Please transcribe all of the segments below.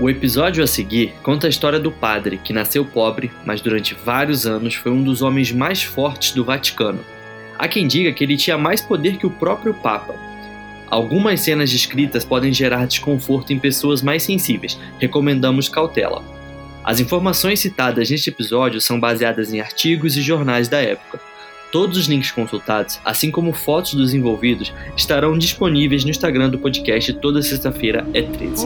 O episódio a seguir conta a história do padre, que nasceu pobre, mas durante vários anos foi um dos homens mais fortes do Vaticano. Há quem diga que ele tinha mais poder que o próprio Papa. Algumas cenas descritas podem gerar desconforto em pessoas mais sensíveis. Recomendamos cautela. As informações citadas neste episódio são baseadas em artigos e jornais da época. Todos os links consultados, assim como fotos dos envolvidos, estarão disponíveis no Instagram do podcast Toda Sexta-Feira é 13.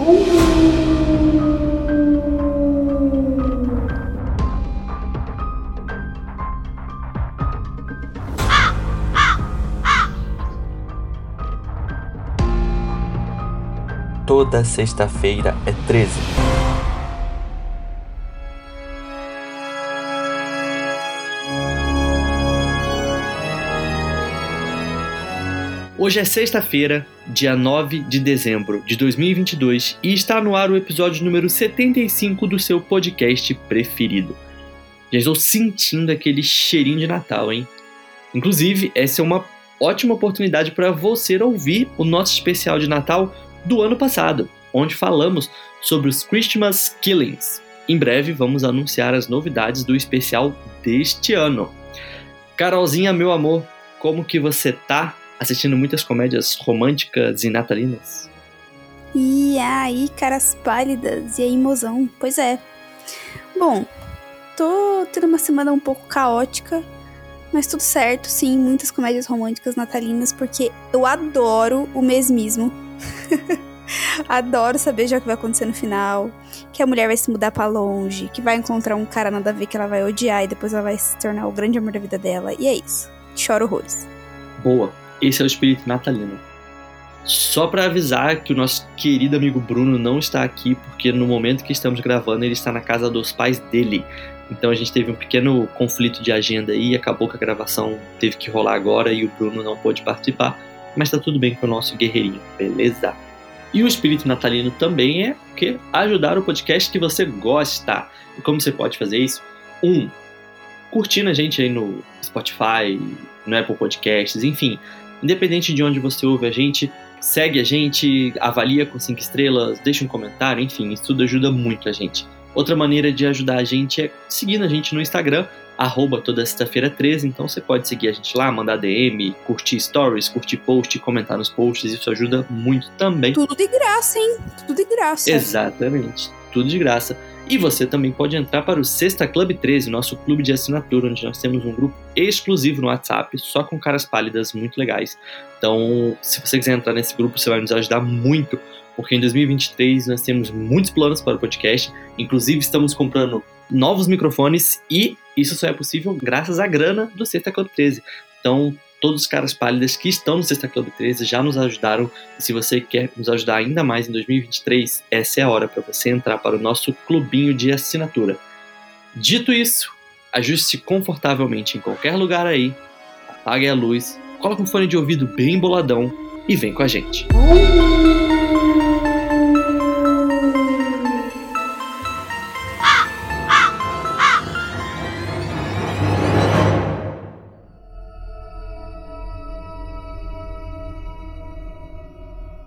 Toda Sexta-Feira é 13. Hoje é sexta-feira, dia 9 de dezembro de 2022, e está no ar o episódio número 75 do seu podcast preferido. Já estou sentindo aquele cheirinho de Natal, hein? Inclusive, essa é uma ótima oportunidade para você ouvir o nosso especial de Natal do ano passado, onde falamos sobre os Christmas Killings. Em breve vamos anunciar as novidades do especial deste ano. Carolzinha, meu amor, como que você tá? Assistindo muitas comédias românticas e natalinas? E aí, caras pálidas, e aí, mozão? Pois é. Bom, tô tendo uma semana um pouco caótica, mas tudo certo, sim, muitas comédias românticas natalinas, porque eu adoro o mesmismo. Adoro saber já o que vai acontecer no final, que a mulher vai se mudar pra longe, que vai encontrar um cara nada a ver que ela vai odiar e depois ela vai se tornar o grande amor da vida dela, e é isso, choro horrores. Boa, esse é o espírito natalino. Só pra avisar que o nosso querido amigo Bruno não está aqui, porque no momento que estamos gravando ele está na casa dos pais dele. Então a gente teve um pequeno conflito de agenda aí, acabou que a gravação teve que rolar agora e o Bruno não pôde participar. Mas tá tudo bem com o nosso guerreirinho, beleza? E o espírito natalino também é o quê? Ajudar o podcast que você gosta. E como você pode fazer isso? 1. Curtindo a gente aí no Spotify, no Apple Podcasts, enfim. Independente de onde você ouve a gente, segue a gente, avalia com 5 estrelas, deixa um comentário, enfim. Isso tudo ajuda muito a gente. Outra maneira de ajudar a gente é seguindo a gente no Instagram, @toda sexta-feira 13, então você pode seguir a gente lá, mandar DM, curtir stories, curtir post, comentar nos posts, isso ajuda muito também. Tudo de graça, hein? Tudo de graça. Exatamente, tudo de graça. E você também pode entrar para o Sexta Club 13, nosso clube de assinatura, onde nós temos um grupo exclusivo no WhatsApp, só com caras pálidas muito legais. Então, se você quiser entrar nesse grupo, você vai nos ajudar muito, porque em 2023 nós temos muitos planos para o podcast, inclusive estamos comprando novos microfones e isso só é possível graças à grana do Sexta Club 13. Então, todos os caras pálidas que estão no Sexta Club 13 já nos ajudaram. E se você quer nos ajudar ainda mais em 2023, essa é a hora para você entrar para o nosso clubinho de assinatura. Dito isso, ajuste-se confortavelmente em qualquer lugar aí, apague a luz, coloque um fone de ouvido bem boladão e vem com a gente.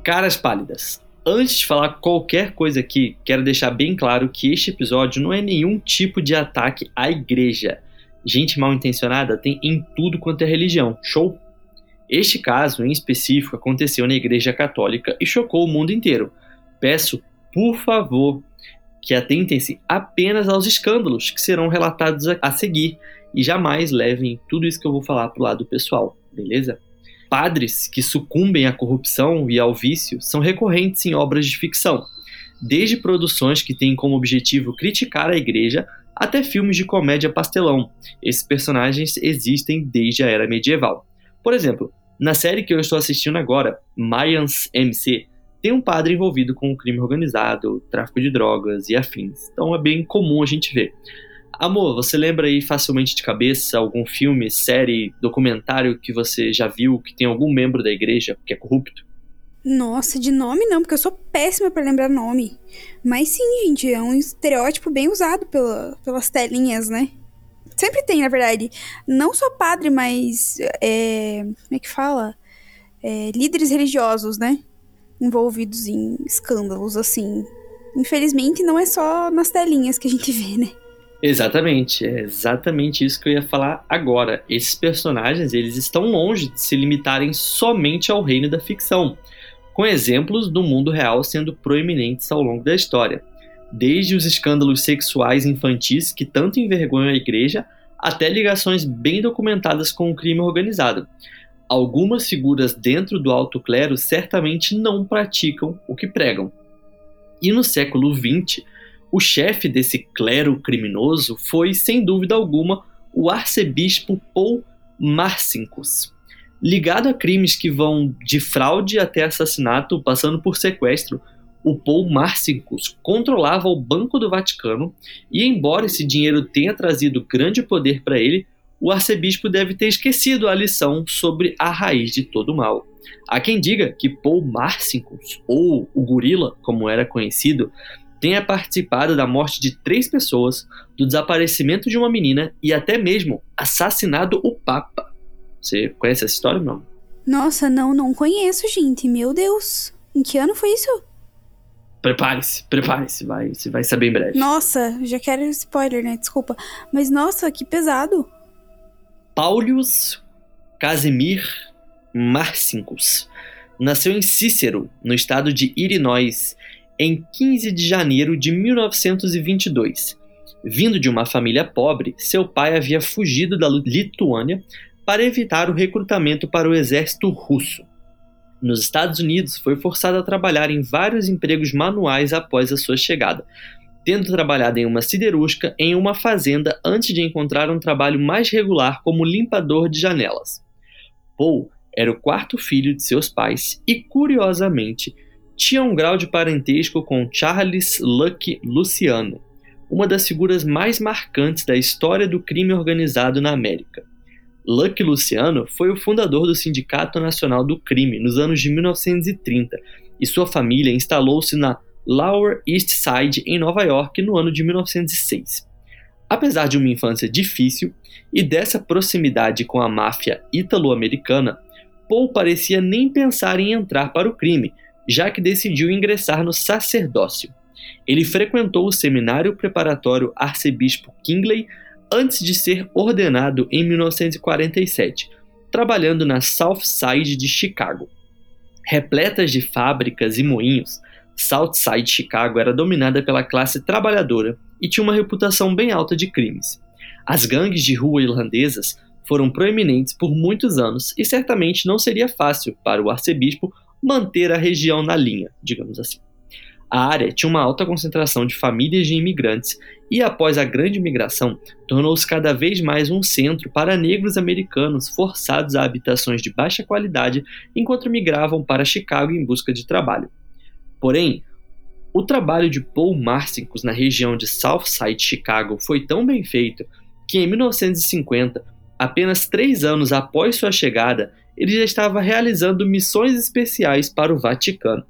Caras pálidas, antes de falar qualquer coisa aqui, quero deixar bem claro que este episódio não é nenhum tipo de ataque à igreja. Gente mal intencionada tem em tudo quanto é religião, show? Este caso, em específico, aconteceu na Igreja Católica e chocou o mundo inteiro. Peço, por favor, que atentem-se apenas aos escândalos que serão relatados a seguir e jamais levem tudo isso que eu vou falar pro lado pessoal, beleza? Padres que sucumbem à corrupção e ao vício são recorrentes em obras de ficção, desde produções que têm como objetivo criticar a igreja até filmes de comédia pastelão. Esses personagens existem desde a era medieval. Por exemplo, na série que eu estou assistindo agora, Mayans MC, tem um padre envolvido com o crime organizado, tráfico de drogas e afins, então é bem comum a gente ver. Amor, você lembra aí facilmente de cabeça algum filme, série, documentário que você já viu que tem algum membro da igreja que é corrupto? Nossa, de nome não, porque eu sou péssima pra lembrar nome. Mas sim, gente, é um estereótipo bem usado pelas telinhas, né? Sempre tem, na verdade. Não só padre, mas... como é que fala? Líderes religiosos, né? Envolvidos em escândalos, assim... Infelizmente, não é só nas telinhas que a gente vê, né? Exatamente, é exatamente isso que eu ia falar agora. Esses personagens, eles estão longe de se limitarem somente ao reino da ficção, com exemplos do mundo real sendo proeminentes ao longo da história, desde os escândalos sexuais infantis que tanto envergonham a igreja, até ligações bem documentadas com o crime organizado. Algumas figuras dentro do alto clero certamente não praticam o que pregam. E no século XX, o chefe desse clero criminoso foi, sem dúvida alguma, o arcebispo Paul Marcinkus. Ligado a crimes que vão de fraude até assassinato, passando por sequestro, o Paul Marcinkus controlava o Banco do Vaticano e, embora esse dinheiro tenha trazido grande poder para ele, o arcebispo deve ter esquecido a lição sobre a raiz de todo o mal. Há quem diga que Paul Marcinkus, ou o gorila, como era conhecido, tenha participado da morte de 3 pessoas, do desaparecimento de uma menina e até mesmo assassinado o Papa. Você conhece essa história ou não? Nossa, não conheço, gente. Meu Deus. Em que ano foi isso? Prepare-se. Você vai saber em breve. Nossa, já quero spoiler, né? Desculpa. Mas, nossa, que pesado. Paulius Casimir Marcinkus nasceu em Cícero, no estado de Illinois, em 15 de janeiro de 1922. Vindo de uma família pobre, seu pai havia fugido da Lituânia para evitar o recrutamento para o exército russo. Nos Estados Unidos, foi forçado a trabalhar em vários empregos manuais após a sua chegada, tendo trabalhado em uma siderúrgica em uma fazenda antes de encontrar um trabalho mais regular como limpador de janelas. Paul era o 4º filho de seus pais e, curiosamente, tinha um grau de parentesco com Charles Lucky Luciano, uma das figuras mais marcantes da história do crime organizado na América. Lucky Luciano foi o fundador do Sindicato Nacional do Crime nos anos de 1930 e sua família instalou-se na Lower East Side, em Nova York, no ano de 1906. Apesar de uma infância difícil e dessa proximidade com a máfia ítalo-americana, Paul parecia nem pensar em entrar para o crime, já que decidiu ingressar no sacerdócio. Ele frequentou o seminário preparatório Arcebispo Kingley antes de ser ordenado em 1947, trabalhando na South Side de Chicago. Repletas de fábricas e moinhos, South Side Chicago era dominada pela classe trabalhadora e tinha uma reputação bem alta de crimes. As gangues de rua irlandesas foram proeminentes por muitos anos e certamente não seria fácil para o arcebispo manter a região na linha, digamos assim. A área tinha uma alta concentração de famílias de imigrantes e, após a grande migração, tornou-se cada vez mais um centro para negros americanos forçados a habitações de baixa qualidade enquanto migravam para Chicago em busca de trabalho. Porém, o trabalho de Paul Marcinkus na região de Southside Chicago foi tão bem feito que, em 1950, apenas 3 anos após sua chegada, ele já estava realizando missões especiais para o Vaticano.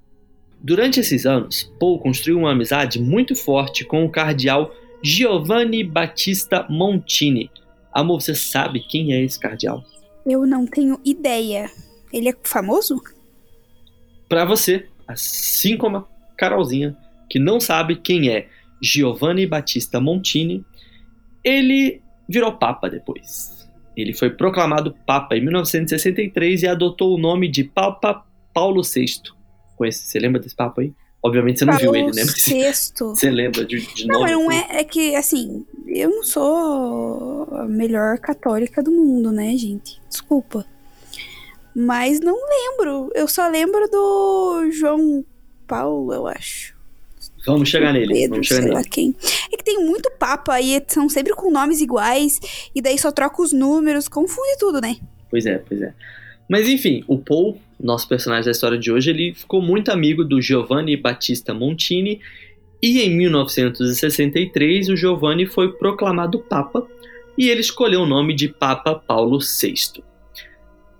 Durante esses anos, Paul construiu uma amizade muito forte com o cardeal Giovanni Battista Montini. Amor, você sabe quem é esse cardeal? Eu não tenho ideia. Ele é famoso? Para você, assim como a Carolzinha, que não sabe quem é Giovanni Battista Montini, ele virou papa depois. Ele foi proclamado papa em 1963 e adotou o nome de Papa Paulo VI. Você lembra desse papo aí? Obviamente você não Paulo viu ele, né? Você lembra de nome? Não, é que, assim, eu não sou a melhor católica do mundo, né, gente? Desculpa. Mas não lembro. Eu só lembro do João Paulo, eu acho. Vamos chegar nele. Pedro, vamos chegar sei nele. Lá quem. É que tem muito papa aí, são sempre com nomes iguais, e daí só troca os números, confunde tudo, né? Pois é. Mas enfim, o Paul, nosso personagem da história de hoje, ele ficou muito amigo do Giovanni Battista Montini e em 1963 o Giovanni foi proclamado Papa e ele escolheu o nome de Papa Paulo VI.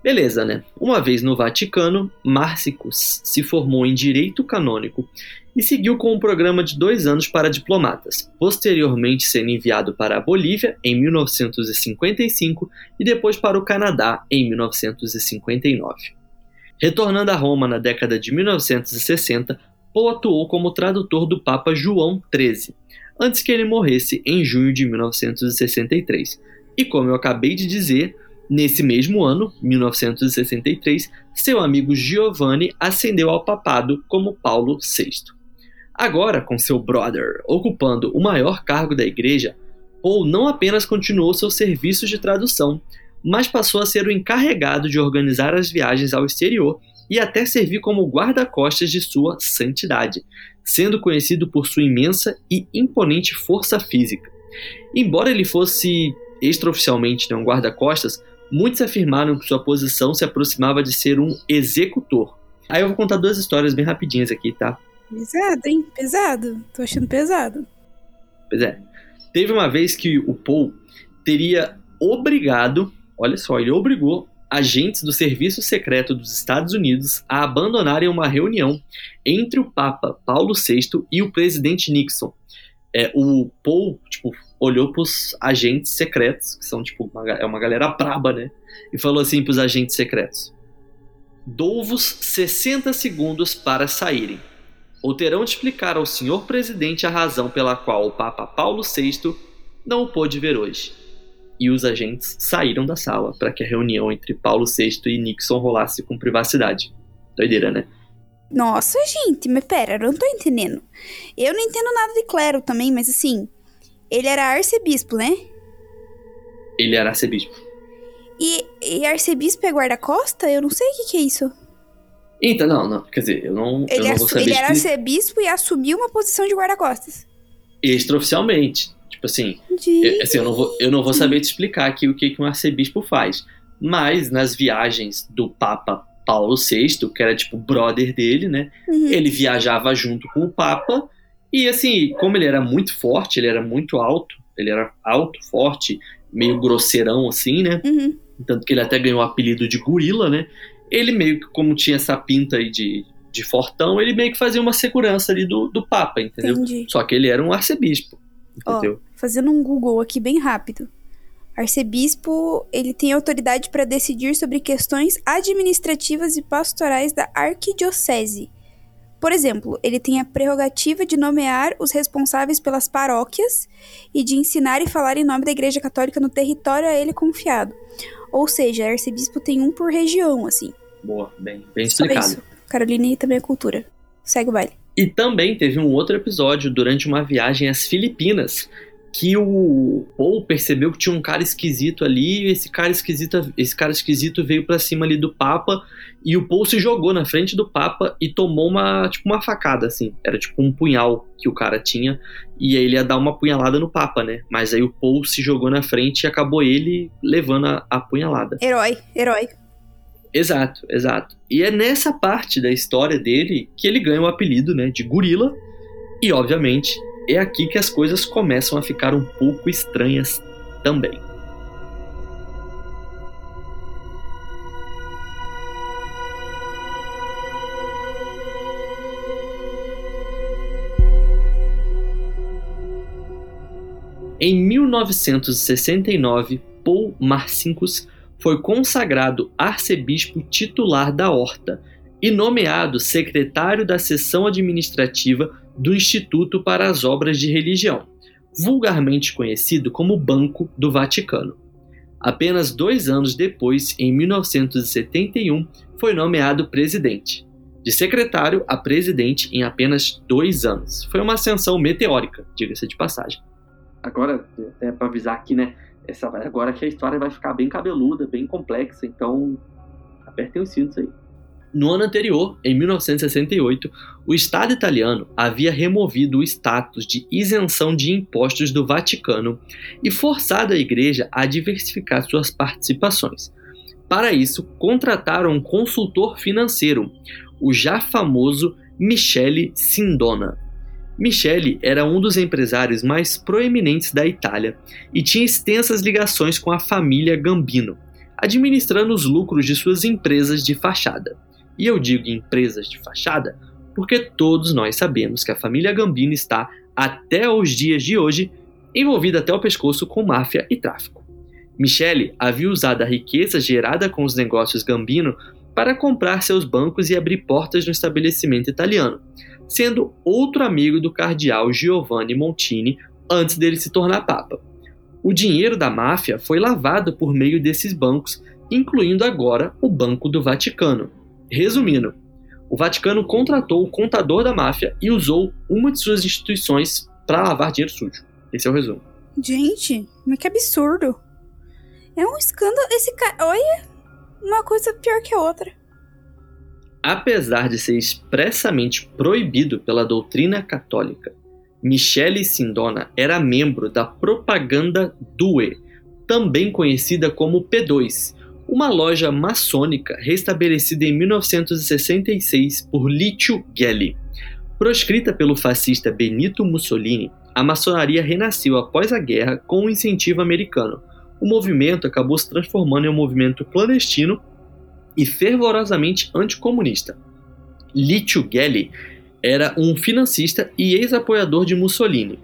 Beleza, né? Uma vez no Vaticano, Marcinkus se formou em Direito Canônico e seguiu com um programa de 2 anos para diplomatas, posteriormente sendo enviado para a Bolívia em 1955 e depois para o Canadá em 1959. Retornando a Roma na década de 1960, Paul atuou como tradutor do Papa João XIII, antes que ele morresse em junho de 1963. E como eu acabei de dizer, nesse mesmo ano, 1963, seu amigo Giovanni ascendeu ao papado como Paulo VI. Agora, com seu brother ocupando o maior cargo da igreja, Paul não apenas continuou seus serviços de tradução, mas passou a ser o encarregado de organizar as viagens ao exterior e até servir como guarda-costas de sua santidade, sendo conhecido por sua imensa e imponente força física. Embora ele fosse extraoficialmente um guarda-costas, muitos afirmaram que sua posição se aproximava de ser um executor. Aí eu vou contar duas histórias bem rapidinhas aqui, tá? Pesado, hein? Pesado. Tô achando pesado. Pois é. Teve uma vez que o Paul teria obrigado, olha só, ele obrigou agentes do Serviço Secreto dos Estados Unidos a abandonarem uma reunião entre o Papa Paulo VI e o presidente Nixon. O Paul, olhou pros agentes secretos, que são, uma galera braba, né? E falou assim pros agentes secretos: dou-vos 60 segundos para saírem, ou terão de explicar ao senhor presidente a razão pela qual o Papa Paulo VI não o pôde ver hoje. E os agentes saíram da sala para que a reunião entre Paulo VI e Nixon rolasse com privacidade. Doideira, né? Nossa, gente, mas pera, eu não tô entendendo. Eu não entendo nada de clero também, mas assim, ele era arcebispo, né? Ele era arcebispo. E arcebispo é guarda-costa? Eu não sei o que é isso. Então, não, quer dizer, eu não vou saber. Ele era arcebispo e assumiu uma posição de guarda-costas. Extraoficialmente. Eu não vou saber te explicar aqui o que um arcebispo faz. Mas nas viagens do Papa Paulo VI, que era brother dele, né? Uhum. Ele viajava junto com o Papa. E assim, como ele era muito forte, ele era muito alto. Ele era alto, forte, meio grosseirão assim, né? Uhum. Tanto que ele até ganhou o apelido de gorila, né? Ele meio que, como tinha essa pinta aí de fortão, ele meio que fazia uma segurança ali do Papa, entendeu? Entendi. Só que ele era um arcebispo, entendeu? Ó, fazendo um Google aqui bem rápido. Arcebispo, ele tem autoridade para decidir sobre questões administrativas e pastorais da arquidiocese. Por exemplo, ele tem a prerrogativa de nomear os responsáveis pelas paróquias e de ensinar e falar em nome da Igreja Católica no território a ele confiado. Ou seja, arcebispo tem um por região, assim. Boa, bem explicado. Isso. Carolina e também a cultura. Segue o baile. E também teve um outro episódio durante uma viagem às Filipinas, que o Paul percebeu que tinha um cara esquisito ali, e esse cara esquisito veio pra cima ali do Papa, e o Paul se jogou na frente do Papa e tomou uma facada, assim. Era um punhal que o cara tinha, e aí ele ia dar uma punhalada no Papa, né? Mas aí o Paul se jogou na frente e acabou ele levando a punhalada. Herói. Exato. E é nessa parte da história dele que ele ganha o apelido, né, de gorila, e obviamente é aqui que as coisas começam a ficar um pouco estranhas também. Em 1969, Paul Marcinkus foi consagrado arcebispo titular da Horta e nomeado secretário da seção administrativa do Instituto para as Obras de Religião, vulgarmente conhecido como Banco do Vaticano. Apenas 2 anos depois, em 1971, foi nomeado presidente. De secretário a presidente em apenas 2 anos. Foi uma ascensão meteórica, diga-se de passagem. Agora, é para avisar aqui, né? Agora que a história vai ficar bem cabeluda, bem complexa, então apertem os cintos aí. No ano anterior, em 1968, o Estado italiano havia removido o status de isenção de impostos do Vaticano e forçado a Igreja a diversificar suas participações. Para isso, contrataram um consultor financeiro, o já famoso Michele Sindona. Michele era um dos empresários mais proeminentes da Itália e tinha extensas ligações com a família Gambino, administrando os lucros de suas empresas de fachada. E eu digo empresas de fachada porque todos nós sabemos que a família Gambino está, até os dias de hoje, envolvida até o pescoço com máfia e tráfico. Michele havia usado a riqueza gerada com os negócios Gambino para comprar seus bancos e abrir portas no estabelecimento italiano, sendo outro amigo do cardeal Giovanni Montini antes dele se tornar papa. O dinheiro da máfia foi lavado por meio desses bancos, incluindo agora o Banco do Vaticano. Resumindo, o Vaticano contratou o contador da máfia e usou uma de suas instituições para lavar dinheiro sujo. Esse é o resumo. Gente, mas que absurdo. É um escândalo esse cara. Olha, uma coisa pior que a outra. Apesar de ser expressamente proibido pela doutrina católica, Michele Sindona era membro da Propaganda Due, também conhecida como P2, uma loja maçônica restabelecida em 1966 por Licio Gelli. Proscrita pelo fascista Benito Mussolini, a maçonaria renasceu após a guerra com o incentivo americano. O movimento acabou se transformando em um movimento clandestino e fervorosamente anticomunista. Licio Gelli era um financista e ex-apoiador de Mussolini.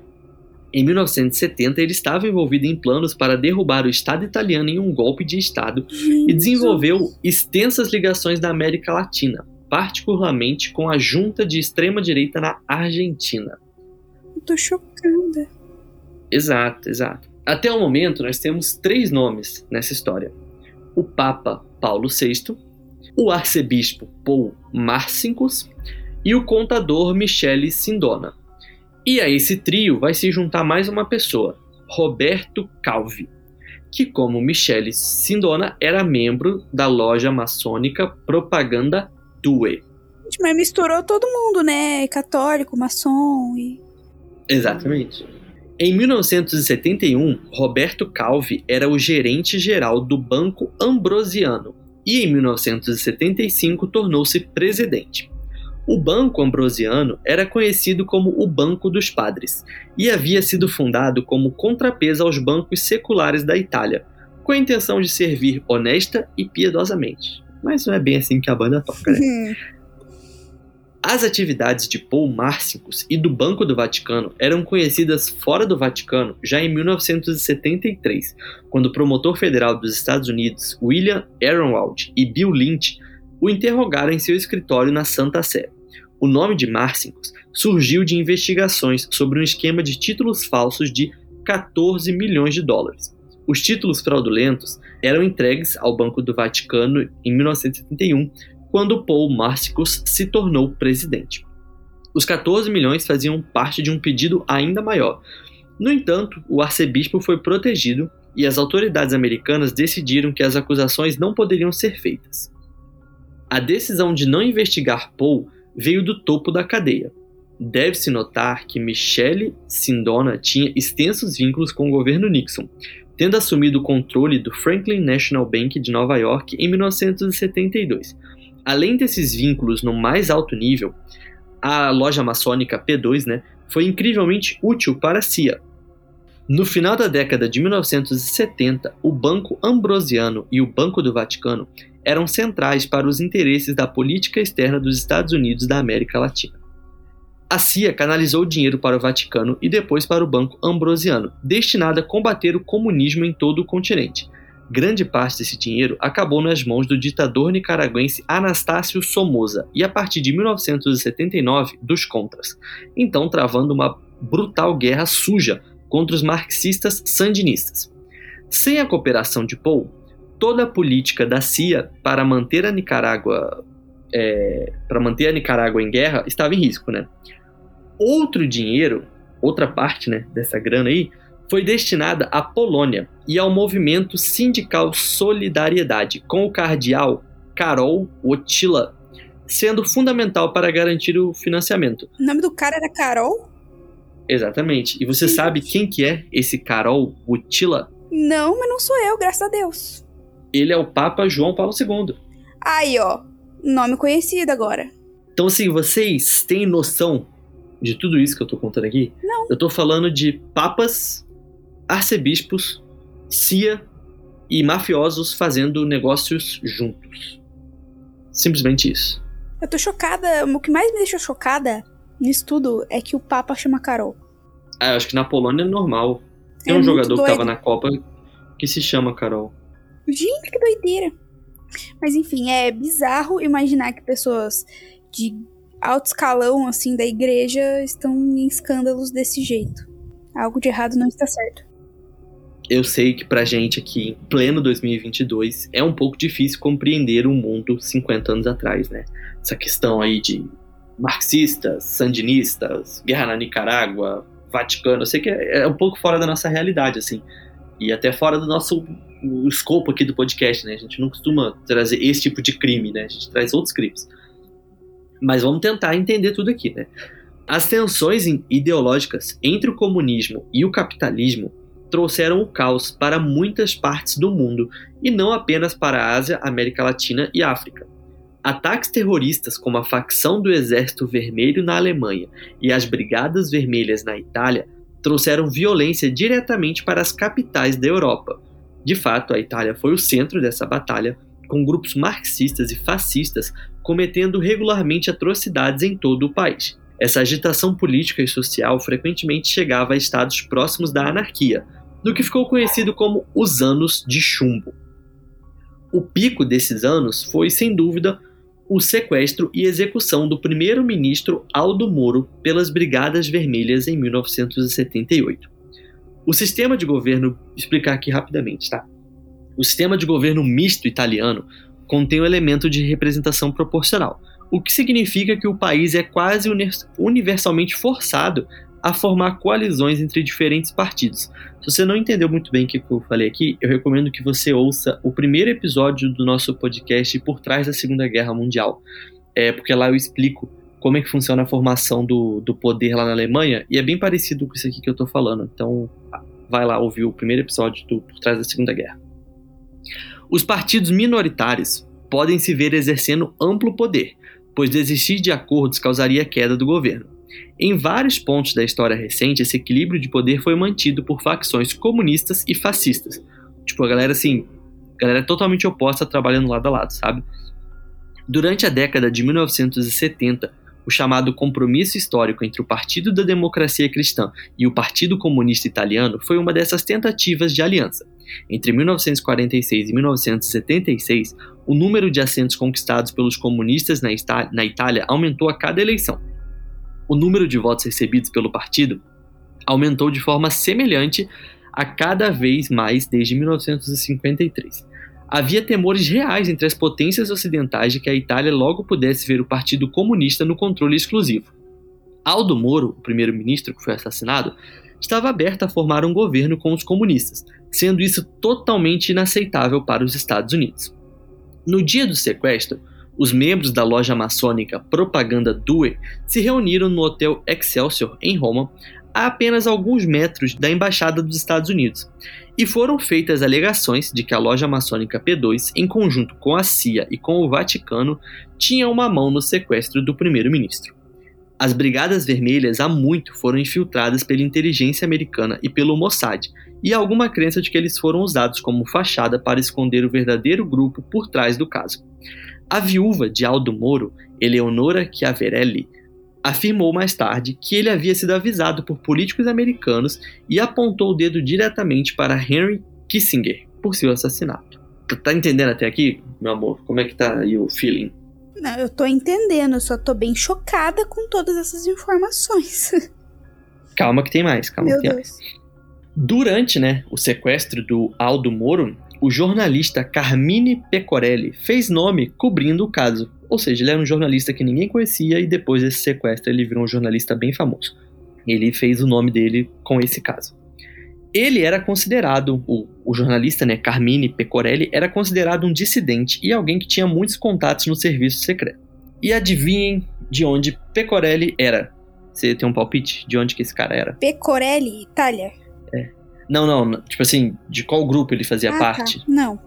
Em 1970, ele estava envolvido em planos para derrubar o Estado italiano em um golpe de Estado e desenvolveu extensas ligações na América Latina, particularmente com a junta de extrema-direita na Argentina. Eu tô chocada. Exato. Até o momento, nós temos 3 nomes nessa história. O Papa Paulo VI, o arcebispo Paul Marcinkus e o contador Michele Sindona. E a esse trio vai se juntar mais uma pessoa, Roberto Calvi, que, como Michele Sindona, era membro da loja maçônica Propaganda Due. Mas misturou todo mundo, né? Católico, maçom e... Exatamente. Em 1971, Roberto Calvi era o gerente-geral do Banco Ambrosiano e, em 1975, tornou-se presidente. O Banco Ambrosiano era conhecido como o Banco dos Padres e havia sido fundado como contrapeso aos bancos seculares da Itália, com a intenção de servir honesta e piedosamente. Mas não é bem assim que a banda toca, né? As atividades de Paul Marcinkus e do Banco do Vaticano eram conhecidas fora do Vaticano já em 1973, quando o promotor federal dos Estados Unidos, William Ehrenwald, e Bill Lynch o interrogaram em seu escritório na Santa Sé. O nome de Marcinkus surgiu de investigações sobre um esquema de títulos falsos de $14 milhões. Os títulos fraudulentos eram entregues ao Banco do Vaticano em 1971, quando Paul Marcinkus se tornou presidente. Os 14 milhões faziam parte de um pedido ainda maior. No entanto, o arcebispo foi protegido e as autoridades americanas decidiram que as acusações não poderiam ser feitas. A decisão de não investigar Paul veio do topo da cadeia. Deve-se notar que Michele Sindona tinha extensos vínculos com o governo Nixon, tendo assumido o controle do Franklin National Bank de Nova York em 1972. Além desses vínculos no mais alto nível, a loja maçônica P2, foi incrivelmente útil para a CIA. No final da década de 1970, o Banco Ambrosiano e o Banco do Vaticano eram centrais para os interesses da política externa dos Estados Unidos da América Latina. A CIA canalizou dinheiro para o Vaticano e depois para o Banco Ambrosiano, destinado a combater o comunismo em todo o continente. Grande parte desse dinheiro acabou nas mãos do ditador nicaraguense Anastácio Somoza e, a partir de 1979, dos contras, então travando uma brutal guerra suja contra os marxistas sandinistas. Sem a cooperação de Paul, toda a política da CIA para manter a Nicarágua em guerra estava em risco, Outro dinheiro, outra parte dessa grana aí, foi destinada à Polônia e ao movimento sindical Solidariedade, com o cardeal Karol Wojtyła sendo fundamental para garantir o financiamento. O nome do cara era Karol? Exatamente. E você sabe quem que é esse Karol Wojtyła? Não, mas não sou eu, graças a Deus. Ele é o Papa João Paulo II. Aí, ó, nome conhecido agora. Então, assim, vocês têm noção de tudo isso que eu tô contando aqui? Não. Eu tô falando de papas, arcebispos, CIA e mafiosos fazendo negócios juntos. Simplesmente isso. Eu tô chocada. O que mais me deixou chocada nisso tudo é que o Papa chama Karol. Ah, eu acho que na Polônia é normal. Tem um jogador que tava na Copa que se chama Karol. Gente, que doideira. Mas enfim, é bizarro imaginar que pessoas de alto escalão, assim, da igreja estão em escândalos desse jeito. Algo de errado não está certo. Eu sei que pra gente aqui, em pleno 2022, é um pouco difícil compreender o mundo 50 anos atrás, né? Essa questão aí de marxistas, sandinistas, guerra na Nicarágua, Vaticano, eu sei que é um pouco fora da nossa realidade, assim. E até fora do nosso escopo aqui do podcast, né? A gente não costuma trazer esse tipo de crime, né? A gente traz outros crimes. Mas vamos tentar entender tudo aqui, né? As tensões ideológicas entre o comunismo e o capitalismo trouxeram o caos para muitas partes do mundo, e não apenas para a Ásia, América Latina e África. Ataques terroristas como a facção do Exército Vermelho na Alemanha e as Brigadas Vermelhas na Itália trouxeram violência diretamente para as capitais da Europa. De fato, a Itália foi o centro dessa batalha, com grupos marxistas e fascistas cometendo regularmente atrocidades em todo o país. Essa agitação política e social frequentemente chegava a estados próximos da anarquia, do que ficou conhecido como os Anos de Chumbo. O pico desses anos foi, sem dúvida, o sequestro e execução do primeiro-ministro Aldo Moro pelas Brigadas Vermelhas em 1978. O sistema de governo, explicar aqui rapidamente, tá? O sistema de governo misto italiano contém um elemento de representação proporcional, o que significa que o país é quase universalmente forçado a formar coalizões entre diferentes partidos. Se você não entendeu muito bem o que eu falei aqui, eu recomendo que você ouça o primeiro episódio do nosso podcast Por Trás da Segunda Guerra Mundial. Porque lá eu explico como é que funciona a formação do poder lá na Alemanha, e é bem parecido com isso aqui que eu tô falando. Então, vai lá ouvir o primeiro episódio do Por Trás da Segunda Guerra. Os partidos minoritários podem se ver exercendo amplo poder, pois desistir de acordos causaria a queda do governo. Em vários pontos da história recente, esse equilíbrio de poder foi mantido por facções comunistas e fascistas. Tipo, a galera totalmente oposta trabalhando lado a lado, sabe? Durante a década de 1970, o chamado compromisso histórico entre o Partido da Democracia Cristã e o Partido Comunista Italiano foi uma dessas tentativas de aliança. Entre 1946 e 1976, o número de assentos conquistados pelos comunistas na Itália aumentou a cada eleição. O número de votos recebidos pelo partido aumentou de forma semelhante a cada vez mais desde 1953. Havia temores reais entre as potências ocidentais de que a Itália logo pudesse ver o Partido Comunista no controle exclusivo. Aldo Moro, o primeiro-ministro que foi assassinado, estava aberto a formar um governo com os comunistas, sendo isso totalmente inaceitável para os Estados Unidos. No dia do sequestro, os membros da loja maçônica Propaganda Due se reuniram no Hotel Excelsior, em Roma, a apenas alguns metros da Embaixada dos Estados Unidos, e foram feitas alegações de que a loja maçônica P2, em conjunto com a CIA e com o Vaticano, tinha uma mão no sequestro do primeiro-ministro. As Brigadas Vermelhas há muito foram infiltradas pela inteligência americana e pelo Mossad, e há alguma crença de que eles foram usados como fachada para esconder o verdadeiro grupo por trás do caso. A viúva de Aldo Moro, Eleonora Chiaverelli, afirmou mais tarde que ele havia sido avisado por políticos americanos e apontou o dedo diretamente para Henry Kissinger por seu assassinato. Tá entendendo até aqui, meu amor? Como é que tá aí o feeling? Não, eu tô entendendo, eu só tô bem chocada com todas essas informações. Calma que tem mais, calma que tem mais. Durante, o sequestro do Aldo Moro, o jornalista Carmine Pecorelli fez nome cobrindo o caso. Ou seja, ele era um jornalista que ninguém conhecia e depois desse sequestro ele virou um jornalista bem famoso. Ele fez o nome dele com esse caso. Ele era considerado, o jornalista, Carmine Pecorelli, era considerado um dissidente e alguém que tinha muitos contatos no serviço secreto. E adivinhem de onde Pecorelli era? Você tem um palpite de onde que esse cara era? Pecorelli, Itália. Não, tipo assim, de qual grupo ele fazia parte? Tá. Não.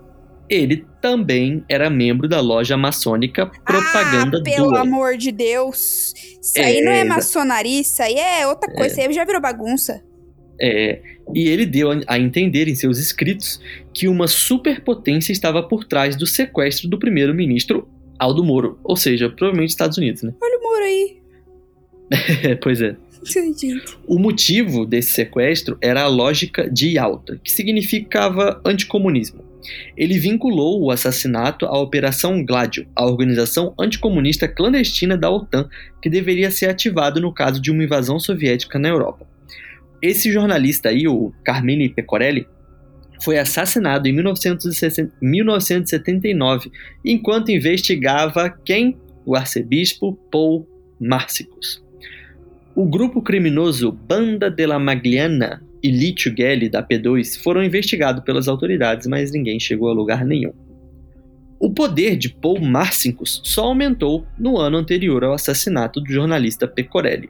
Ele também era membro da loja maçônica Propaganda Due. Pelo amor de Deus. Isso aí não é maçonaria, isso aí é outra coisa, isso aí já virou bagunça. E ele deu a entender em seus escritos que uma superpotência estava por trás do sequestro do primeiro-ministro Aldo Moro, ou seja, provavelmente Estados Unidos, né? Olha o Moro aí. Pois é. O motivo desse sequestro era a lógica de Yalta, que significava anticomunismo. Ele vinculou o assassinato à Operação Gladio, a organização anticomunista clandestina da OTAN que deveria ser ativada no caso de uma invasão soviética na Europa. Esse jornalista aí, o Carmine Pecorelli, foi assassinado em 1979, enquanto investigava quem? O arcebispo Paul Marcinkus. O grupo criminoso Banda della Magliana e Licio Gelli, da P2, foram investigados pelas autoridades, mas ninguém chegou a lugar nenhum. O poder de Paul Marcinkus só aumentou no ano anterior ao assassinato do jornalista Pecorelli.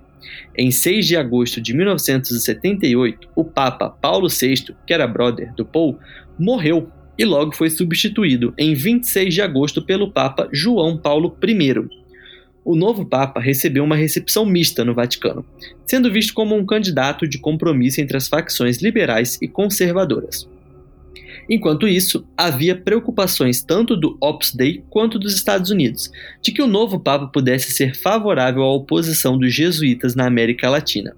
Em 6 de agosto de 1978, o Papa Paulo VI, que era brother do Paul, morreu e logo foi substituído em 26 de agosto pelo Papa João Paulo I. O novo Papa recebeu uma recepção mista no Vaticano, sendo visto como um candidato de compromisso entre as facções liberais e conservadoras. Enquanto isso, havia preocupações tanto do Opus Dei quanto dos Estados Unidos, de que o novo Papa pudesse ser favorável à oposição dos jesuítas na América Latina.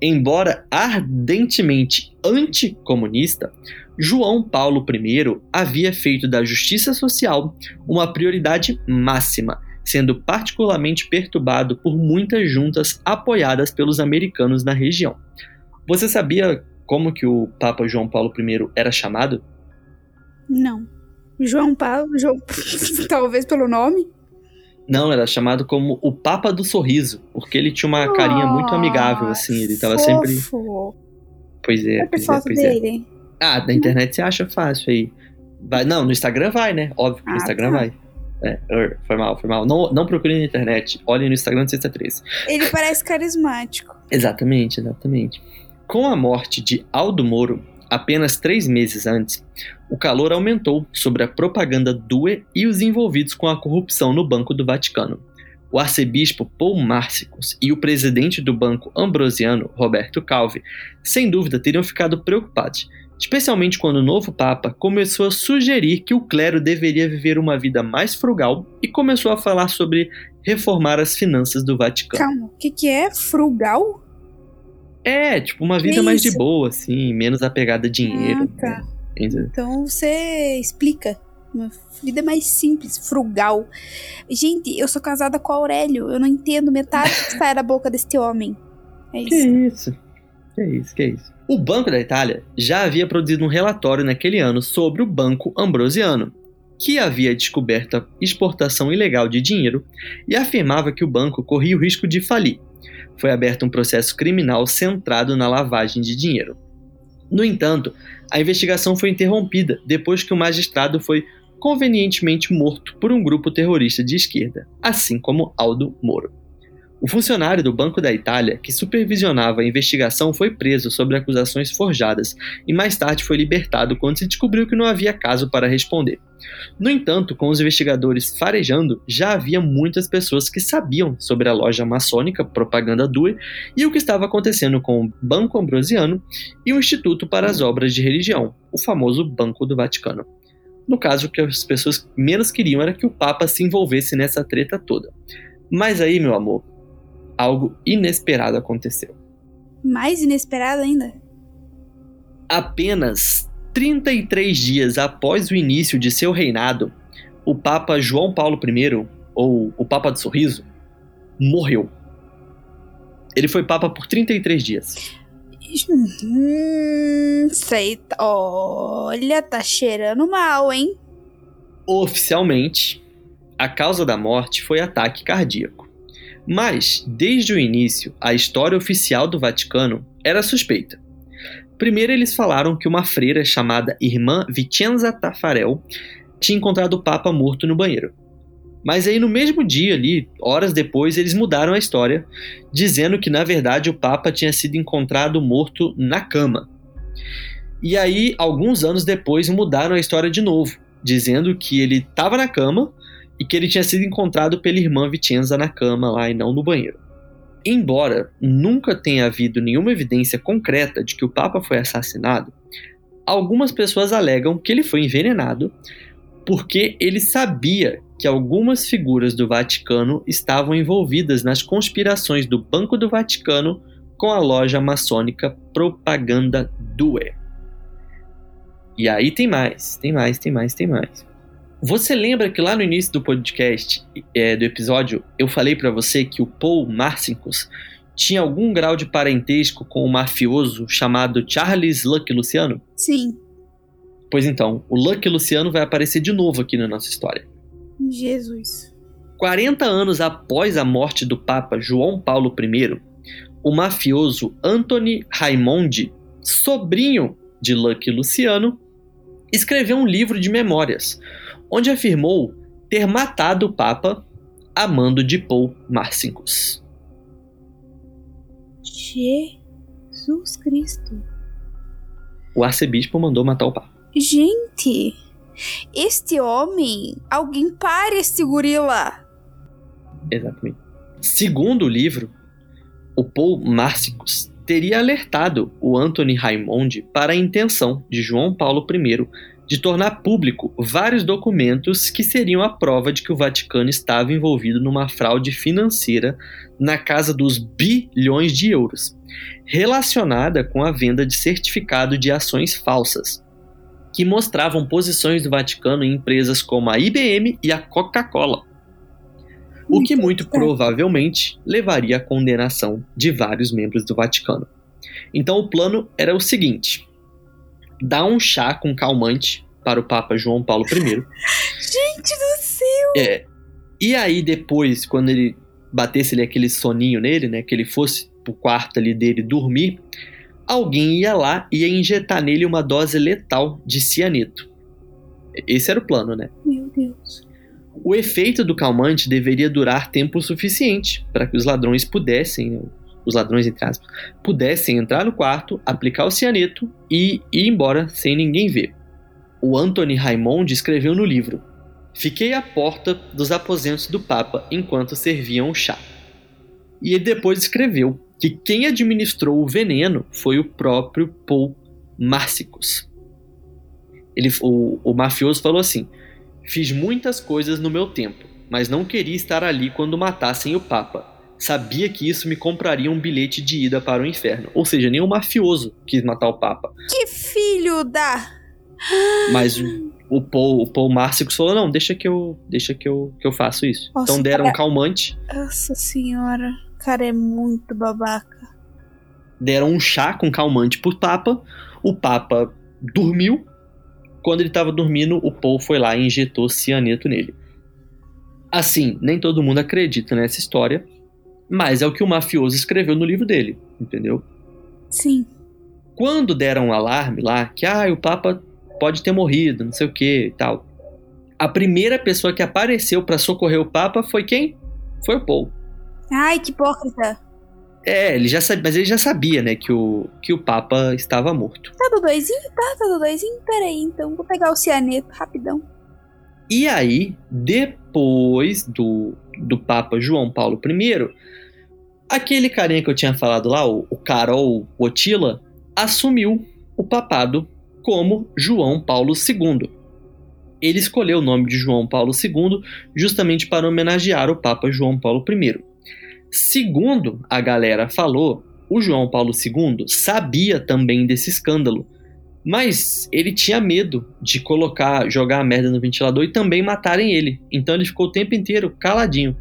Embora ardentemente anticomunista, João Paulo I havia feito da justiça social uma prioridade máxima, sendo particularmente perturbado por muitas juntas apoiadas pelos americanos na região. Você sabia como que o Papa João Paulo I era chamado? Não. João Paulo, talvez pelo nome? Não, era chamado como o Papa do Sorriso, porque ele tinha uma carinha muito amigável, assim, ele tava fofo. Sempre... Pois é, dele. Ah, na internet você acha fácil aí. Vai... Não, no Instagram vai, né? Óbvio que no Instagram vai. É, foi mal. Não procurem na internet, olhem no Instagram do Sexta 13. Ele parece carismático. Exatamente. Com a morte de Aldo Moro, apenas 3 meses antes, o calor aumentou sobre a propaganda Due e os envolvidos com a corrupção no Banco do Vaticano. O arcebispo Paul Marcinkus e o presidente do Banco Ambrosiano, Roberto Calvi, sem dúvida teriam ficado preocupados, especialmente quando o novo Papa começou a sugerir que o clero deveria viver uma vida mais frugal e começou a falar sobre reformar as finanças do Vaticano. Calma, o que é frugal? É, tipo, uma vida mais de boa, assim, menos apegada a dinheiro. Ah, tá. Então você explica. Uma vida mais simples, frugal. Gente, eu sou casada com o Aurélio, eu não entendo metade do que sai da boca desse homem. É isso. Que isso. O Banco da Itália já havia produzido um relatório naquele ano sobre o Banco Ambrosiano, que havia descoberto a exportação ilegal de dinheiro e afirmava que o banco corria o risco de falir. Foi aberto um processo criminal centrado na lavagem de dinheiro. No entanto, a investigação foi interrompida depois que o magistrado foi convenientemente morto por um grupo terrorista de esquerda, assim como Aldo Moro. O funcionário do Banco da Itália, que supervisionava a investigação, foi preso sob acusações forjadas e mais tarde foi libertado quando se descobriu que não havia caso para responder. No entanto, com os investigadores farejando, já havia muitas pessoas que sabiam sobre a loja maçônica Propaganda Due e o que estava acontecendo com o Banco Ambrosiano e o Instituto para as Obras de Religião, o famoso Banco do Vaticano. No caso, o que as pessoas menos queriam era que o Papa se envolvesse nessa treta toda. Mas aí, meu amor, algo inesperado aconteceu. Mais inesperado ainda? Apenas 33 dias após o início de seu reinado, o Papa João Paulo I, ou o Papa do Sorriso, morreu. Ele foi Papa por 33 dias. Sei, olha, tá cheirando mal, hein? Oficialmente, a causa da morte foi ataque cardíaco. Mas, desde o início, a história oficial do Vaticano era suspeita. Primeiro, eles falaram que uma freira chamada Irmã Vicenza Tafarel tinha encontrado o Papa morto no banheiro. Mas aí, no mesmo dia ali, horas depois, eles mudaram a história, dizendo que, na verdade, o Papa tinha sido encontrado morto na cama. E aí, alguns anos depois, mudaram a história de novo, dizendo que ele estava na cama e que ele tinha sido encontrado pela irmã Vicenza na cama lá e não no banheiro. Embora nunca tenha havido nenhuma evidência concreta de que o Papa foi assassinado, algumas pessoas alegam que ele foi envenenado porque ele sabia que algumas figuras do Vaticano estavam envolvidas nas conspirações do Banco do Vaticano com a loja maçônica Propaganda Due. E aí tem mais. Você lembra que lá no início do podcast, do episódio, eu falei pra você que o Paul Marcinkus tinha algum grau de parentesco com o mafioso chamado Charles Lucky Luciano? Sim. Pois então, o Lucky Luciano vai aparecer de novo aqui na nossa história. Jesus. 40 anos após a morte do Papa João Paulo I, o mafioso Anthony Raimondi, sobrinho de Lucky Luciano, escreveu um livro de memórias, onde afirmou ter matado o Papa a mando de Paul Marcinkus. Jesus Cristo. O arcebispo mandou matar o Papa. Gente, este homem, alguém pare este gorila. Exatamente. Segundo o livro, o Paul Marcinkus teria alertado o Anthony Raimondi para a intenção de João Paulo I de tornar público vários documentos que seriam a prova de que o Vaticano estava envolvido numa fraude financeira na casa dos bilhões de euros, relacionada com a venda de certificado de ações falsas, que mostravam posições do Vaticano em empresas como a IBM e a Coca-Cola, o que muito provavelmente levaria à condenação de vários membros do Vaticano. Então o plano era o seguinte: dar um chá com calmante para o Papa João Paulo I. Gente do céu! E aí depois, quando ele batesse ali aquele soninho nele, né, que ele fosse pro quarto ali dele dormir, alguém ia lá e ia injetar nele uma dose letal de cianeto. Esse era o plano, né? Meu Deus. O efeito do calmante deveria durar tempo suficiente para que os ladrões pudessem, entre aspas, pudessem entrar no quarto, aplicar o cianeto e ir embora sem ninguém ver. O Anthony Raimondi escreveu no livro: "Fiquei à porta dos aposentos do Papa enquanto serviam o chá." E ele depois escreveu que quem administrou o veneno foi o próprio Paul Marcinkus. O mafioso falou assim: "Fiz muitas coisas no meu tempo, mas não queria estar ali quando matassem o Papa. Sabia que isso me compraria um bilhete de ida para o inferno." Ou seja, nenhum mafioso quis matar o Papa. Que filho da... Mas o Paul Marcinkus falou: "Não, deixa que eu faço isso." Nossa, então deram um calmante. Nossa senhora... cara é muito babaca. Deram um chá com calmante pro Papa. O Papa dormiu. Quando ele tava dormindo, o Paul foi lá e injetou cianeto nele. Assim, nem todo mundo acredita nessa história, mas é o que o mafioso escreveu no livro dele, entendeu? Sim. Quando deram um alarme lá, que o Papa pode ter morrido, não sei o que e tal, a primeira pessoa que apareceu pra socorrer o Papa foi quem? Foi o Paul. Ai, que hipócrita. Ele já sabia, né, que o Papa estava morto. Tá, Dodóizinho? Peraí, então, vou pegar o cianeto rapidão. E aí, depois do Papa João Paulo I, aquele carinha que eu tinha falado lá, o Karol Wojtyła, assumiu o papado como João Paulo II. Ele escolheu o nome de João Paulo II justamente para homenagear o Papa João Paulo I. Segundo a galera falou, o João Paulo II sabia também desse escândalo, mas ele tinha medo de jogar a merda no ventilador e também matarem ele. Então ele ficou o tempo inteiro caladinho,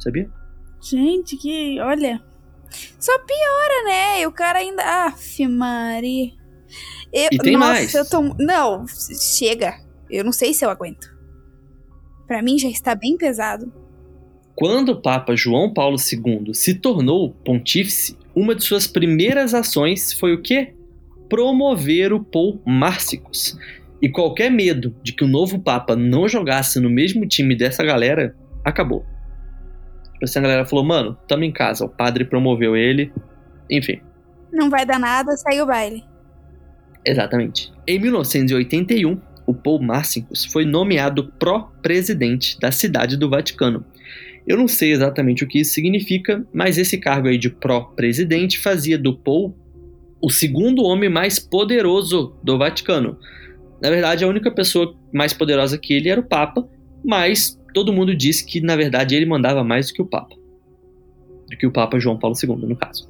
sabia? Gente, olha, só piora, né? E o cara ainda... Aff, Maria. E tem mais. Não, chega. Eu não sei se eu aguento. Pra mim já está bem pesado. Quando o Papa João Paulo II se tornou pontífice, uma de suas primeiras ações foi o quê? Promover o Paul Marcinkus. E qualquer medo de que o novo Papa não jogasse no mesmo time dessa galera, acabou. Essa galera falou: "Mano, tamo em casa, o padre promoveu ele." Enfim. Não vai dar nada, segue o baile. Exatamente. Em 1981, o Paul Marcinkus foi nomeado pró-presidente da Cidade do Vaticano. Eu não sei exatamente o que isso significa, mas esse cargo aí de pró-presidente fazia do Paul o segundo homem mais poderoso do Vaticano. Na verdade, a única pessoa mais poderosa que ele era o Papa, mas todo mundo diz que, na verdade, ele mandava mais do que o Papa. Do que o Papa João Paulo II, no caso.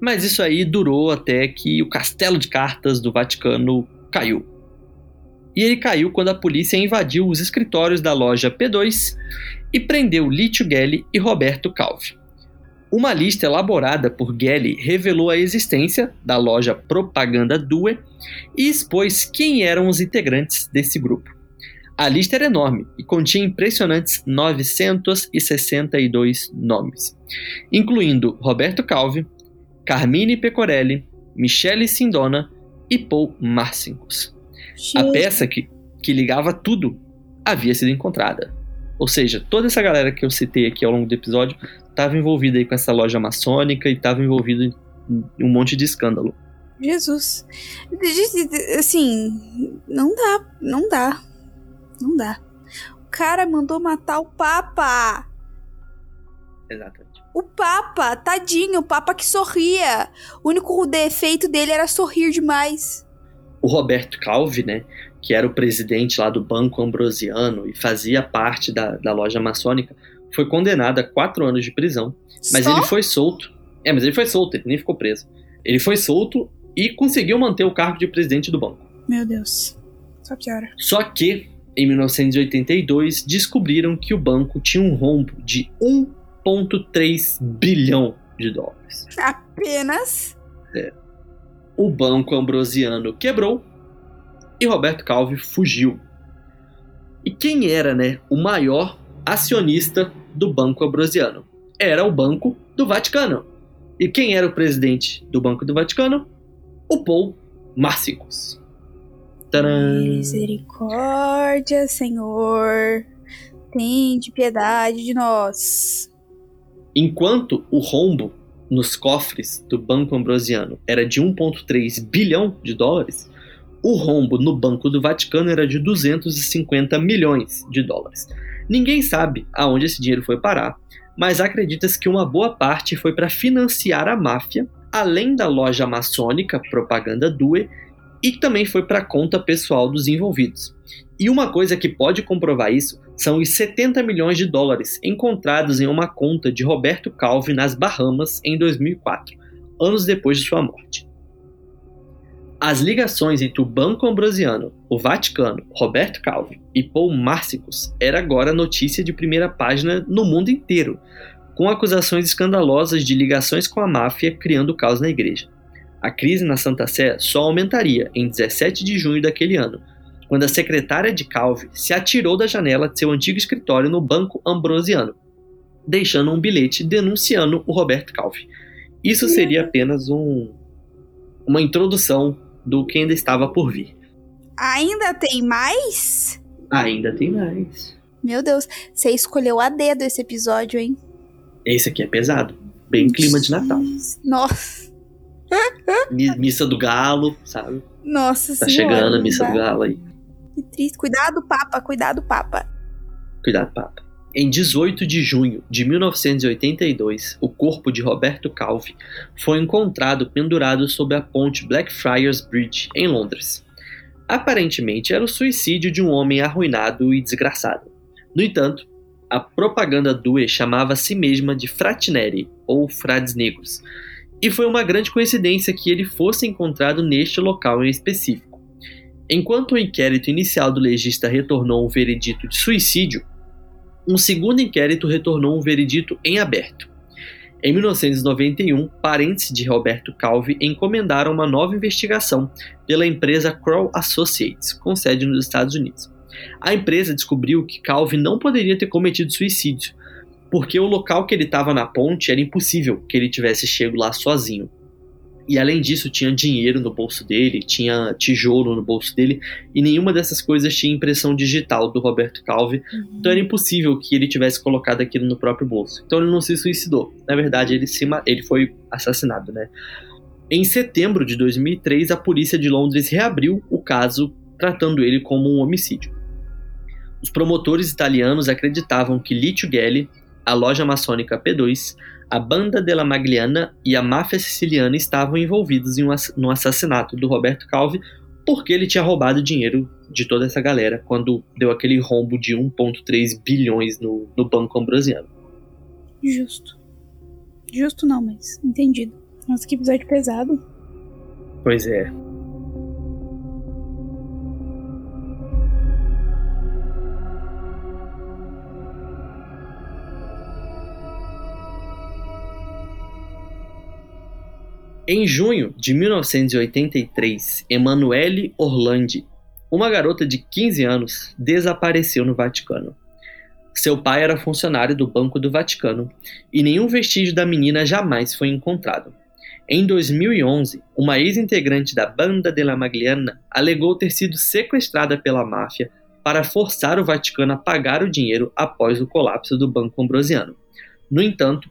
Mas isso aí durou até que o castelo de cartas do Vaticano caiu. e ele caiu quando a polícia invadiu os escritórios da loja P2 e prendeu Licio Gelli e Roberto Calvi. Uma lista elaborada por Gelli revelou a existência da loja Propaganda Due e expôs quem eram os integrantes desse grupo. A lista era enorme e continha impressionantes 962 nomes, incluindo Roberto Calvi, Carmine Pecorelli, Michele Sindona e Paul Marcinkus. A peça que ligava tudo havia sido encontrada. Ou seja, toda essa galera que eu citei aqui ao longo do episódio estava envolvida aí com essa loja maçônica e estava envolvida em um monte de escândalo. Jesus. Assim, não dá. O cara mandou matar o Papa. Exatamente. O Papa, tadinho, o Papa que sorria. O único defeito dele era sorrir demais. O Roberto Calvi, né, que era o presidente lá do Banco Ambrosiano e fazia parte da loja maçônica, foi condenado a 4 anos de prisão. Mas só? Ele foi solto. Mas ele foi solto, ele nem ficou preso. Ele foi solto e conseguiu manter o cargo de presidente do banco. Meu Deus. Só piora. Só que, em 1982, descobriram que o banco tinha um rombo de $1,3 bilhão. Apenas? É. O Banco Ambrosiano quebrou e Roberto Calvi fugiu. E quem era, né, o maior acionista do Banco Ambrosiano? Era o Banco do Vaticano. E quem era o presidente do Banco do Vaticano? O Paul Marcinkus. Tcharam. Misericórdia, Senhor, tende piedade de nós. Enquanto o rombo nos cofres do Banco Ambrosiano era de $1,3 bilhão, o rombo no Banco do Vaticano era de $250 milhões. Ninguém sabe aonde esse dinheiro foi parar, mas acredita-se que uma boa parte foi para financiar a máfia, além da loja maçônica Propaganda Due, e também foi para a conta pessoal dos envolvidos. E uma coisa que pode comprovar isso são os $70 milhões encontrados em uma conta de Roberto Calvi nas Bahamas em 2004, anos depois de sua morte. As ligações entre o Banco Ambrosiano, o Vaticano, Roberto Calvi e Paul Marcinkus era agora notícia de primeira página no mundo inteiro, com acusações escandalosas de ligações com a máfia criando caos na igreja. A crise na Santa Sé só aumentaria em 17 de junho daquele ano, quando a secretária de Calvi se atirou da janela de seu antigo escritório no Banco Ambrosiano, deixando um bilhete denunciando o Roberto Calvi. Isso seria apenas uma introdução do que ainda estava por vir. Ainda tem mais? Ainda tem mais. Meu Deus, você escolheu a dedo esse episódio, hein? Esse aqui é pesado, bem clima de Natal. Nossa. Missa do Galo, sabe? Nossa Senhora. Tá chegando a Missa do Galo aí. Que triste. Cuidado, Papa. Cuidado, Papa. Cuidado, Papa. Em 18 de junho de 1982, o corpo de Roberto Calvi foi encontrado pendurado sobre a ponte Blackfriars Bridge, em Londres. Aparentemente, era o suicídio de um homem arruinado e desgraçado. No entanto, a Propaganda Due chamava a si mesma de Fratineri, ou Frades Negros, e foi uma grande coincidência que ele fosse encontrado neste local em específico. Enquanto o inquérito inicial do legista retornou um veredito de suicídio, um segundo inquérito retornou um veredito em aberto. Em 1991, parentes de Roberto Calvi encomendaram uma nova investigação pela empresa Kroll Associates, com sede nos Estados Unidos. A empresa descobriu que Calvi não poderia ter cometido suicídio, porque o local que ele estava na ponte era impossível que ele tivesse chego lá sozinho. E além disso, tinha dinheiro no bolso dele, tinha tijolo no bolso dele, e nenhuma dessas coisas tinha impressão digital do Roberto Calvi, então era impossível que ele tivesse colocado aquilo no próprio bolso. Então ele não se suicidou. Na verdade, ele foi assassinado, né? Em setembro de 2003, a polícia de Londres reabriu o caso, tratando ele como um homicídio. Os promotores italianos acreditavam que Licio Gelli, a loja maçônica P2, a Banda della Magliana e a máfia siciliana estavam envolvidos no assassinato do Roberto Calvi, porque ele tinha roubado dinheiro de toda essa galera quando deu aquele rombo de 1,3 bilhões no Banco Ambrosiano. Justo. Justo não, mas entendido. Nossa, que episódio pesado. Pois é. Em junho de 1983, Emanuele Orlandi, uma garota de 15 anos, desapareceu no Vaticano. Seu pai era funcionário do Banco do Vaticano e nenhum vestígio da menina jamais foi encontrado. Em 2011, uma ex-integrante da Banda della Magliana alegou ter sido sequestrada pela máfia para forçar o Vaticano a pagar o dinheiro após o colapso do Banco Ambrosiano. No entanto,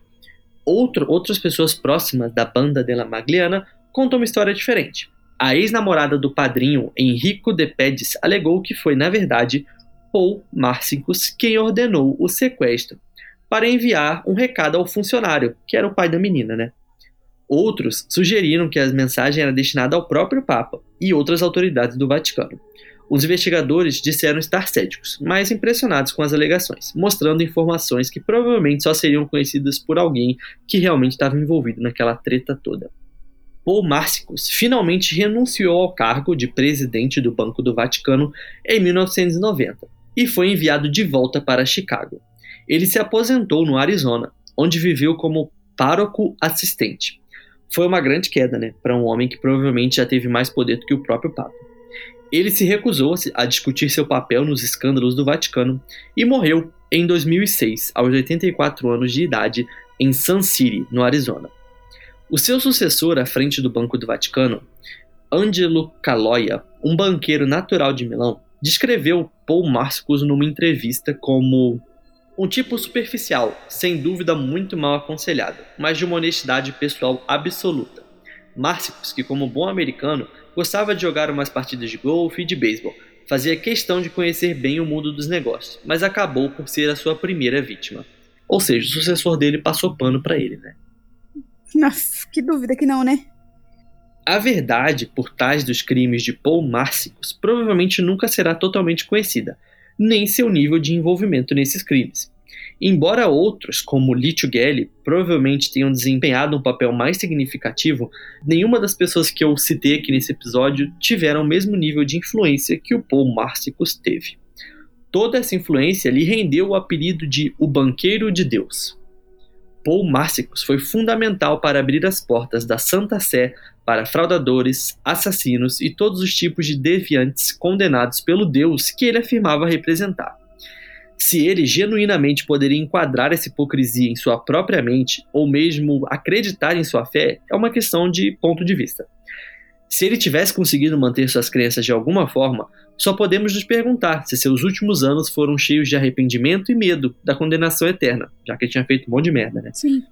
outras pessoas próximas da Banda della Magliana contam uma história diferente. A ex-namorada do padrinho, Enrico de Pedis, alegou que foi, na verdade, Paul Marcinkus quem ordenou o sequestro para enviar um recado ao funcionário, que era o pai da menina, né? Outros sugeriram que a mensagem era destinada ao próprio Papa e outras autoridades do Vaticano. Os investigadores disseram estar céticos, mas impressionados com as alegações, mostrando informações que provavelmente só seriam conhecidas por alguém que realmente estava envolvido naquela treta toda. Paul Marcinkus finalmente renunciou ao cargo de presidente do Banco do Vaticano em 1990 e foi enviado de volta para Chicago. Ele se aposentou no Arizona, onde viveu como pároco assistente. Foi uma grande queda, né, para um homem que provavelmente já teve mais poder do que o próprio Papa. Ele se recusou a discutir seu papel nos escândalos do Vaticano e morreu em 2006, aos 84 anos de idade, em Sun City, no Arizona. O seu sucessor à frente do Banco do Vaticano, Angelo Caloia, um banqueiro natural de Milão, descreveu Paul Marcinkus numa entrevista como um tipo superficial, sem dúvida muito mal aconselhado, mas de uma honestidade pessoal absoluta. Marcinkus, que como bom americano, gostava de jogar umas partidas de golfe e de beisebol, fazia questão de conhecer bem o mundo dos negócios, mas acabou por ser a sua primeira vítima. Ou seja, o sucessor dele passou pano pra ele, né? Nossa, que dúvida que não, né? A verdade por trás dos crimes de Paul Marcinkus provavelmente nunca será totalmente conhecida, nem seu nível de envolvimento nesses crimes. Embora outros, como Licio Gelli, provavelmente tenham desempenhado um papel mais significativo, nenhuma das pessoas que eu citei aqui nesse episódio tiveram o mesmo nível de influência que o Paul Marcinkus teve. Toda essa influência lhe rendeu o apelido de O Banqueiro de Deus. Paul Marcinkus foi fundamental para abrir as portas da Santa Sé para fraudadores, assassinos e todos os tipos de deviantes condenados pelo Deus que ele afirmava representar. Se ele genuinamente poderia enquadrar essa hipocrisia em sua própria mente, ou mesmo acreditar em sua fé, é uma questão de ponto de vista. Se ele tivesse conseguido manter suas crenças de alguma forma, só podemos nos perguntar se seus últimos anos foram cheios de arrependimento e medo da condenação eterna, já que ele tinha feito um monte de merda, né? Sim.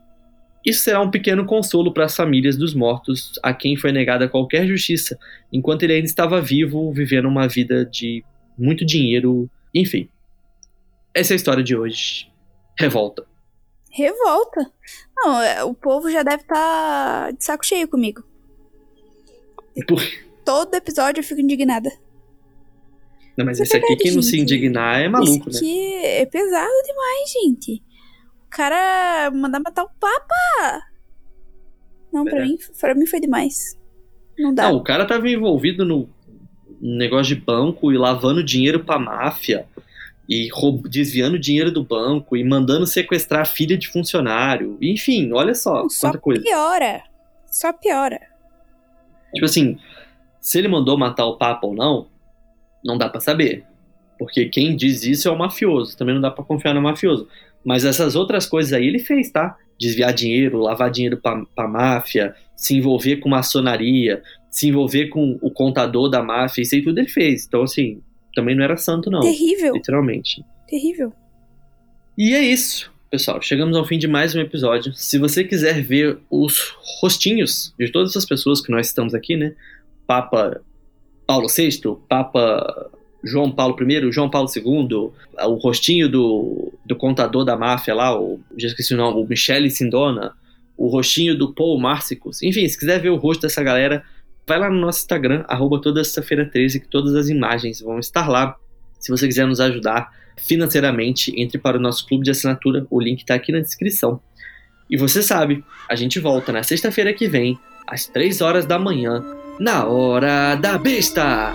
Isso será um pequeno consolo para as famílias dos mortos, a quem foi negada qualquer justiça, enquanto ele ainda estava vivo, vivendo uma vida de muito dinheiro, enfim. Essa é a história de hoje. Revolta. Revolta? Não, o povo já deve estar de saco cheio comigo. Todo episódio eu fico indignada. Não, mas esse aqui, quem não se indignar é maluco, né? Isso aqui é pesado demais, gente. O cara mandar matar o Papa. Não, pra mim foi demais. Não dá. Não, o cara tava envolvido no negócio de banco e lavando dinheiro pra máfia e desviando dinheiro do banco e mandando sequestrar a filha de funcionário. Enfim, olha só, não, quanta coisa. Só piora. Tipo assim, se ele mandou matar o Papa ou não, não dá pra saber. Porque quem diz isso é o mafioso. Também não dá pra confiar no mafioso. Mas essas outras coisas aí ele fez, tá? Desviar dinheiro, lavar dinheiro pra máfia, se envolver com maçonaria, se envolver com o contador da máfia, isso aí tudo ele fez. Então, assim, também não era santo, não. Terrível. Literalmente. Terrível. E é isso, pessoal. Chegamos ao fim de mais um episódio. Se você quiser ver os rostinhos de todas essas pessoas que nós estamos aqui, né? Papa Paulo VI, Papa João Paulo I, João Paulo II, o rostinho do contador da máfia lá, já esqueci o nome, o Michele Sindona, o rostinho do Paul Marcinkus. Enfim, se quiser ver o rosto dessa galera, vai lá no nosso Instagram, @todaSexta-feira13, que todas as imagens vão estar lá. Se você quiser nos ajudar financeiramente, entre para o nosso clube de assinatura, o link está aqui na descrição. E você sabe, a gente volta na sexta-feira que vem, às 3 horas da manhã, na Hora da Besta!